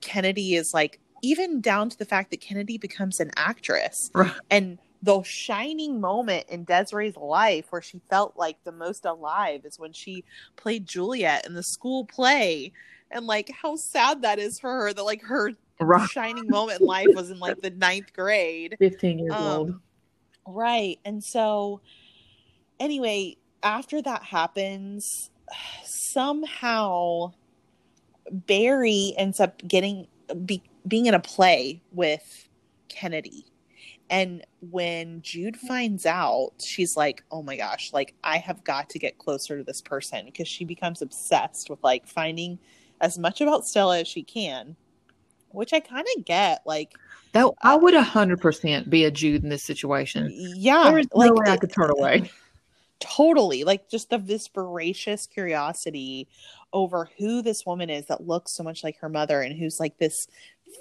Kennedy is like, even down to the fact that Kennedy becomes an actress. Right. And the shining moment in Desiree's life where she felt like the most alive is when she played Juliet in the school play. And like how sad that is for her, that like her shining moment in life was in like the 9th grade. 15 years old. Right. And so anyway, after that happens, somehow Barry ends up being in a play with Kennedy. And when Jude finds out, she's like, oh my gosh, like I have got to get closer to this person, because she becomes obsessed with like finding as much about Stella as she can, which I kind of get. Like that, I would 100% be a Jude in this situation. Yeah. There is no way I could turn away. Totally. Like just this voracious curiosity over who this woman is that looks so much like her mother and who's like this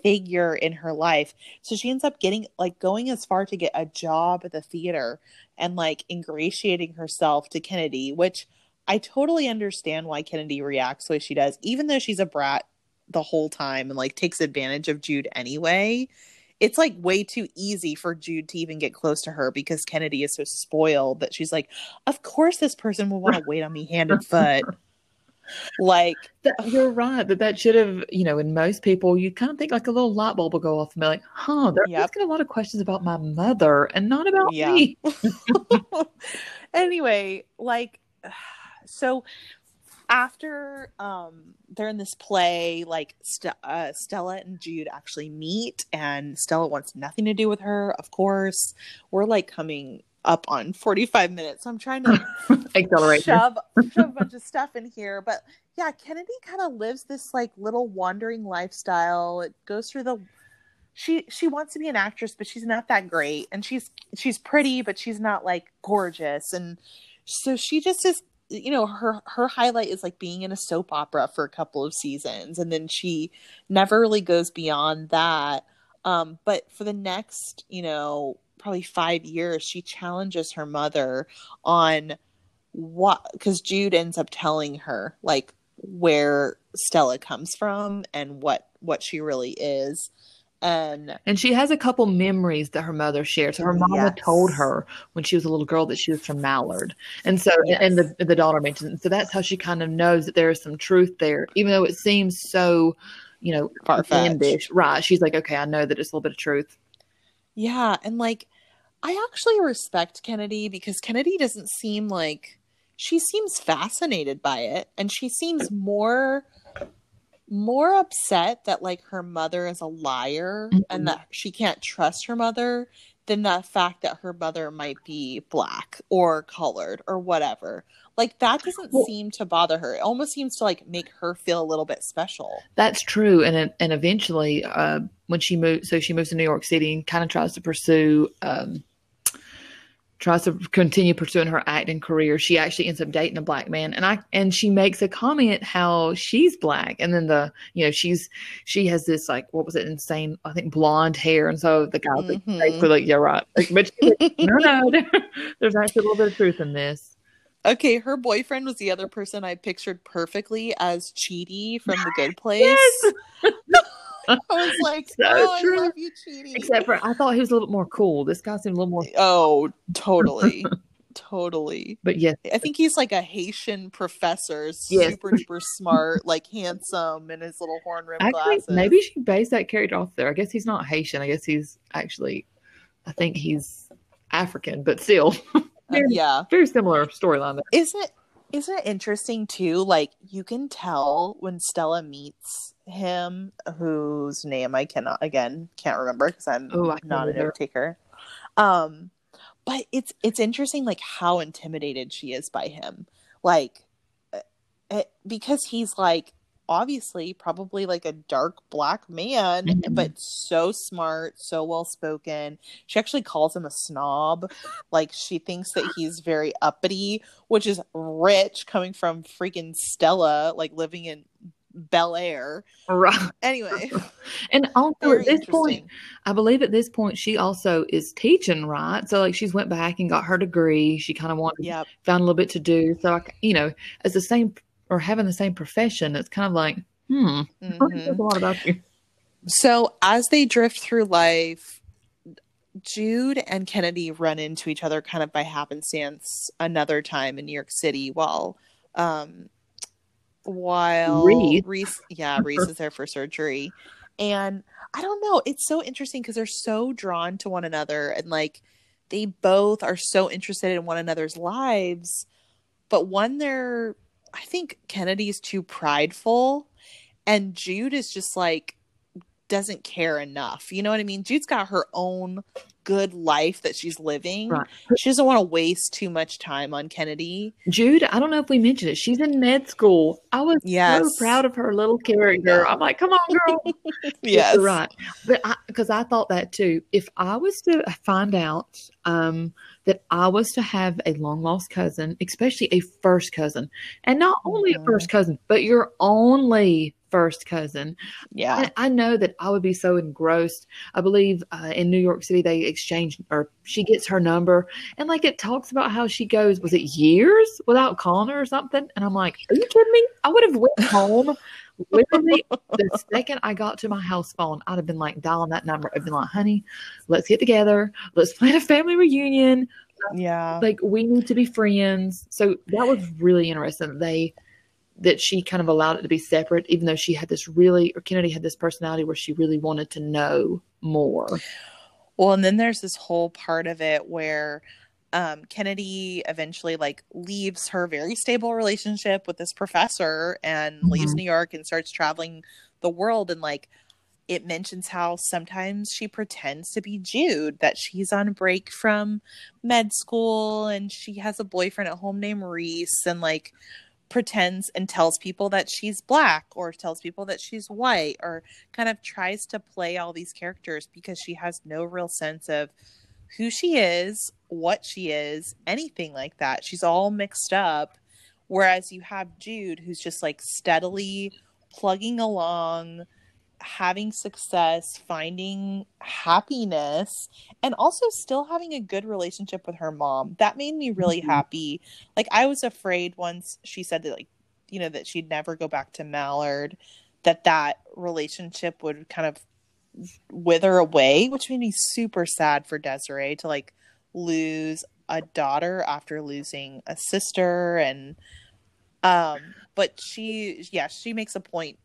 figure in her life. So she ends up getting like going as far to get a job at the theater and like ingratiating herself to Kennedy, which I totally understand why Kennedy reacts the way she does, even though she's a brat the whole time and like takes advantage of Jude anyway. It's like way too easy for Jude to even get close to her because Kennedy is so spoiled that she's like, of course this person will want to wait on me hand and foot. Like you're right, that should have, you know, in most people you kind of think like a little light bulb will go off and be like, they're asking a lot of questions about my mother and not about me. Anyway, like so after they're in this play, like Stella and Jude actually meet, and Stella wants nothing to do with her. Of course, we're like coming up on 45 minutes. So I'm trying to accelerate, shove a bunch of stuff in here. But yeah, Kennedy kind of lives this like little wandering lifestyle. It goes through she wants to be an actress, but she's not that great. And she's pretty, but she's not like gorgeous. And so she just is, you know, her highlight is like being in a soap opera for a couple of seasons. And then she never really goes beyond that. But for the next, you know, probably 5 years, she challenges her mother on what, because Jude ends up telling her like where Stella comes from and what she really is. And she has a couple memories that her mother shared. So her mama told her when she was a little girl that she was from Mallard. And so, and the daughter mentioned it. So that's how she kind of knows that there is some truth there, even though it seems so, you know, far-fetched. Right. She's like, okay, I know that it's a little bit of truth. Yeah. And like, I actually respect Kennedy, because Kennedy doesn't seem like, she seems fascinated by it. And she seems more upset that like her mother is a liar and that she can't trust her mother than the fact that her mother might be black or colored or whatever. Like that doesn't seem to bother her. It almost seems to like make her feel a little bit special. That's true. And eventually when she moves, so she moves to New York City and kind of tries to pursue, tries to continue pursuing her acting career. She actually ends up dating a black man, and she makes a comment how she's black, and then she has this like, what was it, insane, I think, blonde hair, and so the guy's like, yeah, right. Like, but she's like, no, there's actually a little bit of truth in this. Okay, her boyfriend was the other person I pictured perfectly as Chidi from The Good Place. Yes! I was like, so true. I love you, Chidi. Except for I thought he was a little bit more cool. This guy seemed a little more totally. Totally. But yes. I think he's like a Haitian professor, super duper smart, like handsome in his little horn rim glasses. Maybe she based that character off there. I guess he's not Haitian. I guess he's actually, I think he's African, but still. Very similar storyline there. Isn't it interesting too? Like you can tell when Stella meets him, whose name I can't remember because I'm not a note taker. But it's interesting like how intimidated she is by him, like because he's like obviously probably like a dark black man, but so smart, so well spoken. She actually calls him a snob. Like she thinks that he's very uppity, which is rich coming from freaking Stella, like living in Bel Air. Right. Anyway. And also at this point, I believe at this point she also is teaching, right? So like she's went back and got her degree. She kind of found a little bit to do. So it's the same or having the same profession. It's kind of like, there's a lot about you. So as they drift through life, Jude and Kennedy run into each other kind of by happenstance another time in New York City while Reese is there for surgery. And I don't know, it's so interesting because they're so drawn to one another and like they both are so interested in one another's lives, but I think Kennedy's too prideful and Jude is just like doesn't care enough. You know what I mean? Jude's got her own good life that she's living. Right. She doesn't want to waste too much time on Kennedy. Jude, I don't know if we mentioned it. She's in med school. I was so proud of her little character. I'm like, come on, girl. Yes. You're right. But because I thought that too. If I was to find out that I was to have a long lost cousin, especially a first cousin, and not only a first cousin, but your only first cousin. Yeah. I know that I would be so engrossed. I believe in New York City, they exchange, or she gets her number and like it talks about how she goes, was it years without calling her or something? And I'm like, are you kidding me? I would have went home literally the second I got to my house phone. I'd have been like dialing that number. I'd been like, honey, let's get together. Let's plan a family reunion. Yeah. Like we need to be friends. So that was really interesting that she kind of allowed it to be separate, even though she had Kennedy had this personality where she really wanted to know more. Well, and then there's this whole part of it where Kennedy eventually like leaves her very stable relationship with this professor and leaves New York and starts traveling the world. And like, it mentions how sometimes she pretends to be Jude, that she's on break from med school and she has a boyfriend at home named Reese and like, pretends and tells people that she's black or tells people that she's white or kind of tries to play all these characters because she has no real sense of who she is, what she is, anything like that. She's all mixed up. Whereas you have Jude, who's just like steadily plugging along, having success, finding happiness, and also still having a good relationship with her mom. That made me really happy. Like I was afraid once she said that like you know, that she'd never go back to Mallard, that relationship would kind of wither away, which made me super sad for Desiree to like lose a daughter after losing a sister. And but she makes a point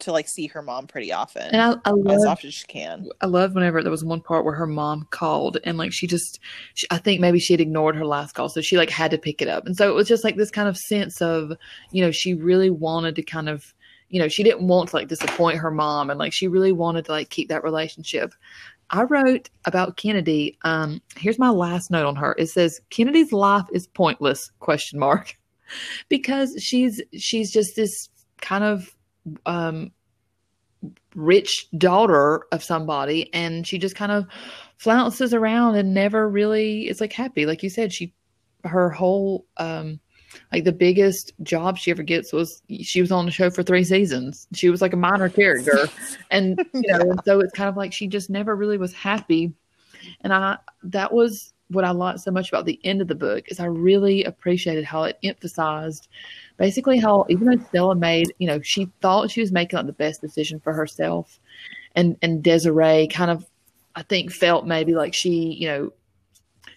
to like see her mom pretty often, and as often as she can. I love whenever there was one part where her mom called and like she I think maybe she had ignored her last call, so she like had to pick it up. And so it was just like this kind of sense of, you know, she really wanted to kind of, you know, she didn't want to like disappoint her mom, and like she really wanted to like keep that relationship. I wrote about Kennedy. Here's my last note on her. It says Kennedy's life is pointless ? Because she's just this kind of rich daughter of somebody, and she just kind of flounces around and never really is like happy. Like you said, her whole like the biggest job she ever gets was she was on the show for 3 seasons. She was like a minor character, and you know, yeah. And so it's kind of like she just never really was happy. And that was what I liked so much about the end of the book, is I really appreciated how it emphasized basically how, even though Stella made, you know, she thought she was making like the best decision for herself, and Desiree kind of, I think, felt maybe like she, you know,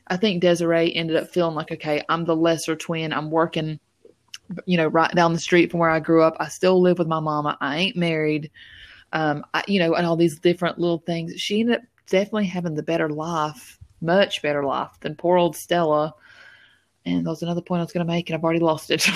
I think Desiree ended up feeling like, okay, I'm the lesser twin. I'm working, you know, right down the street from where I grew up. I still live with my mama. I ain't married, you know, and all these different little things. She ended up definitely having the better life, much better life than poor old Stella. And that was another point I was going to make, and I've already lost it.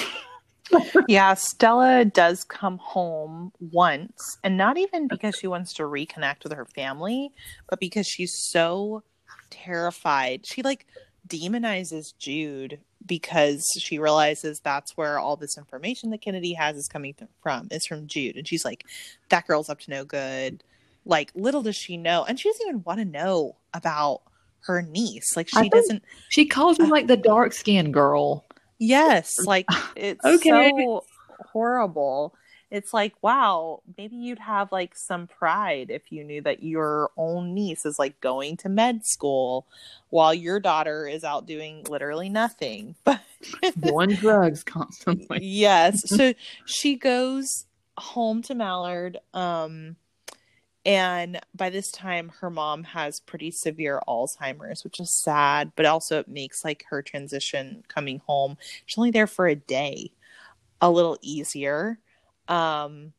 Yeah, Stella does come home once, and not even because she wants to reconnect with her family, but because she's so terrified. She like demonizes Jude because she realizes that's where all this information that Kennedy has is coming from. It's from Jude, and she's like, that girl's up to no good. Like, little does she know, and she doesn't even want to know about her niece. Like, she doesn't. She calls her like the dark-skinned girl. Yes, like it's okay. So horrible. It's like, wow, maybe you'd have like some pride if you knew that your own niece is like going to med school while your daughter is out doing literally nothing but doing drugs constantly. Yes, so she goes home to Mallard. And by this time, her mom has pretty severe Alzheimer's, which is sad, but also it makes like her transition coming home, she's only there for a day, a little easier. And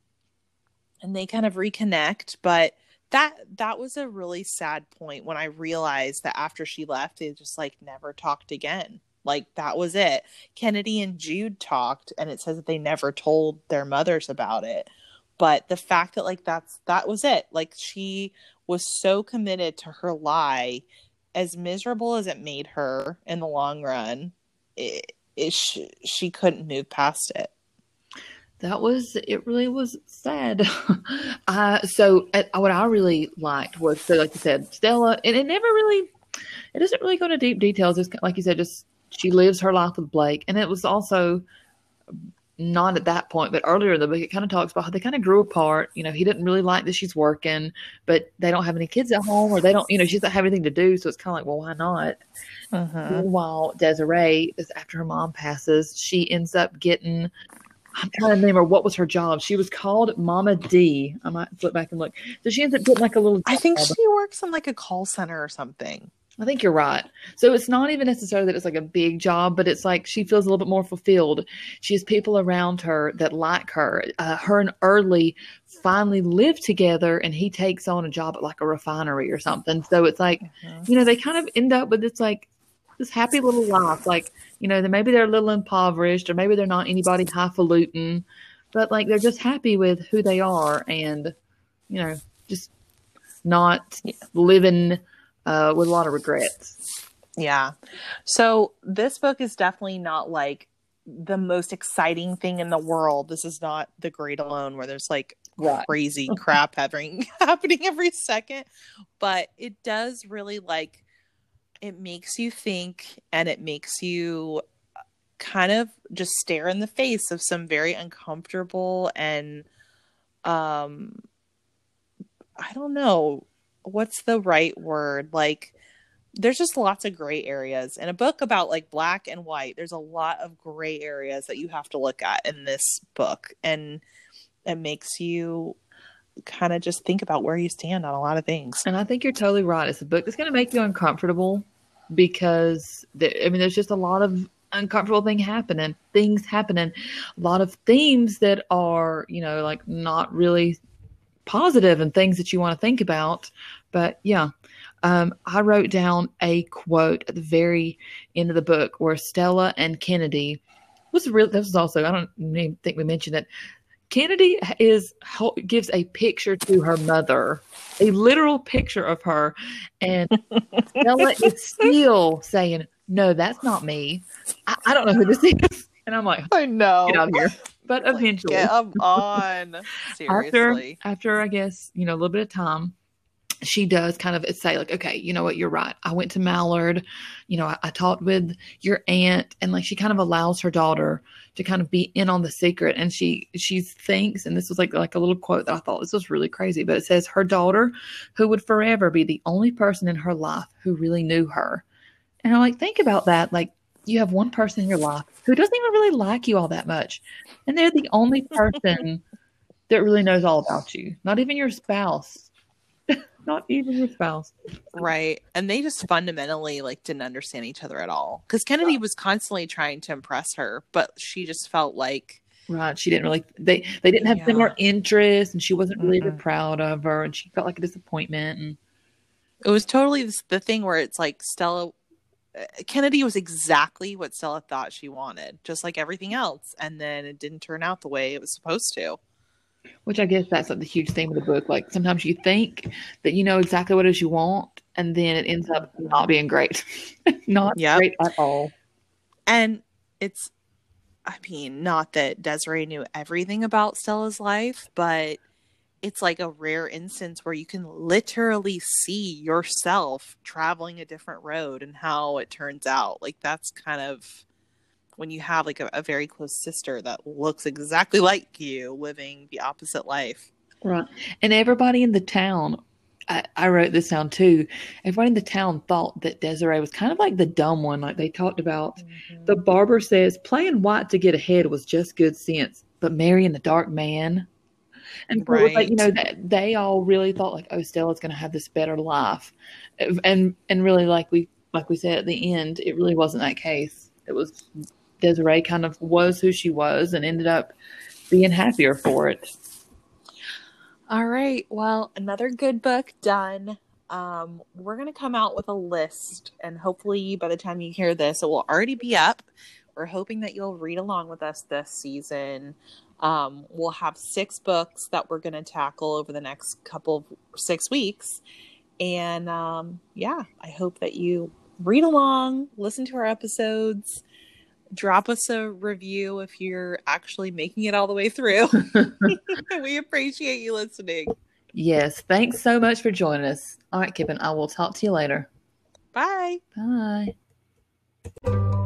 they kind of reconnect, but that was a really sad point when I realized that after she left, they just like never talked again. Like, that was it. Kennedy and Jude talked, and it says that they never told their mothers about it. But the fact that like that was it. Like, she was so committed to her lie, as miserable as it made her in the long run, she couldn't move past it. It really was sad. What I really liked was, so like you said, Stella, and it doesn't really go into deep details. It's like you said, just she lives her life with Blake. And it was also not at that point, but earlier in the book, it kind of talks about how they kind of grew apart. You know, he didn't really like that she's working, but they don't have any kids at home, or they don't, you know, she doesn't have anything to do. So it's kind of like, well, why not? Meanwhile, Desiree, after her mom passes, she ends up getting, I'm trying to remember, what was her job? She was called Mama D. I might flip back and look. So she ends up getting like a little job. I think she works in like a call center or something. I think you're right. So it's not even necessarily that it's like a big job, but it's like she feels a little bit more fulfilled. She has people around her that like her. Her and Early finally live together, and he takes on a job at like a refinery or something. So it's like, you know, they kind of end up with this like this happy little life. Like, you know, maybe they're a little impoverished, or maybe they're not anybody highfalutin, but like they're just happy with who they are, and, you know, just not living with a lot of regrets. Yeah. So this book is definitely not like the most exciting thing in the world. This is not The Great Alone, where there's like crazy crap happening every second. But it does really like, it makes you think, and it makes you kind of just stare in the face of some very uncomfortable and I don't know, what's the right word? Like there's just lots of gray areas in a book about like black and white. There's a lot of gray areas that you have to look at in this book, and it makes you kind of just think about where you stand on a lot of things. And I think you're totally right. It's a book that's going to make you uncomfortable because there's just a lot of uncomfortable things happening, a lot of themes that are, like not really positive and things that you want to think about. But yeah, I wrote down a quote at the very end of the book where Stella and Kennedy I don't even think we mentioned it. Kennedy gives a picture to her mother, a literal picture of her, and Stella is still saying, "No, that's not me. I don't know who this is." And I'm like, "I know, get out of here." But eventually, get them on. Seriously, after I guess a little bit of time, she does kind of say like, okay, you know what? You're right. I went to Mallard, I talked with your aunt, and like, she kind of allows her daughter to kind of be in on the secret. And she thinks, and this was like a little quote that I thought this was really crazy, but it says her daughter, who would forever be the only person in her life who really knew her. And I'm like, think about that. Like, you have one person in your life who doesn't even really like you all that much, and they're the only person that really knows all about you. Not even your spouse. Not even your spouse. Right. And they just fundamentally didn't understand each other at all. Because Kennedy was constantly trying to impress her, but she just felt like... Right. She didn't really... They didn't have similar interests, and she wasn't really proud of her, and she felt like a disappointment. And it was totally the thing where it's like Stella... Kennedy was exactly what Stella thought she wanted, just like everything else. And then it didn't turn out the way it was supposed to. Which I guess that's the huge theme of the book. Like, sometimes you think that you know exactly what it is you want, and then it ends up not being great. Not great at all. And it's, not that Desiree knew everything about Stella's life, but it's like a rare instance where you can literally see yourself traveling a different road and how it turns out. Like, that's kind of... when you have a very close sister that looks exactly like you living the opposite life. Right. And everybody in the town, I wrote this down too. Everybody in the town thought that Desiree was kind of like the dumb one. Like, they talked about the barber says playing white to get ahead was just good sense, but marrying the dark man. And right. They all really thought Stella's going to have this better life. And really, like we said at the end, it really wasn't that case. It was Desiree kind of was who she was and ended up being happier for it. All right. Well, another good book done. We're going to come out with a list, and hopefully by the time you hear this, it will already be up. We're hoping that you'll read along with us this season. We'll have 6 books that we're going to tackle over the next 6 weeks. And I hope that you read along, listen to our episodes, drop us a review if you're actually making it all the way through. We appreciate you listening. Yes. Thanks so much for joining us. All right, Kippen, I will talk to you later. Bye. Bye.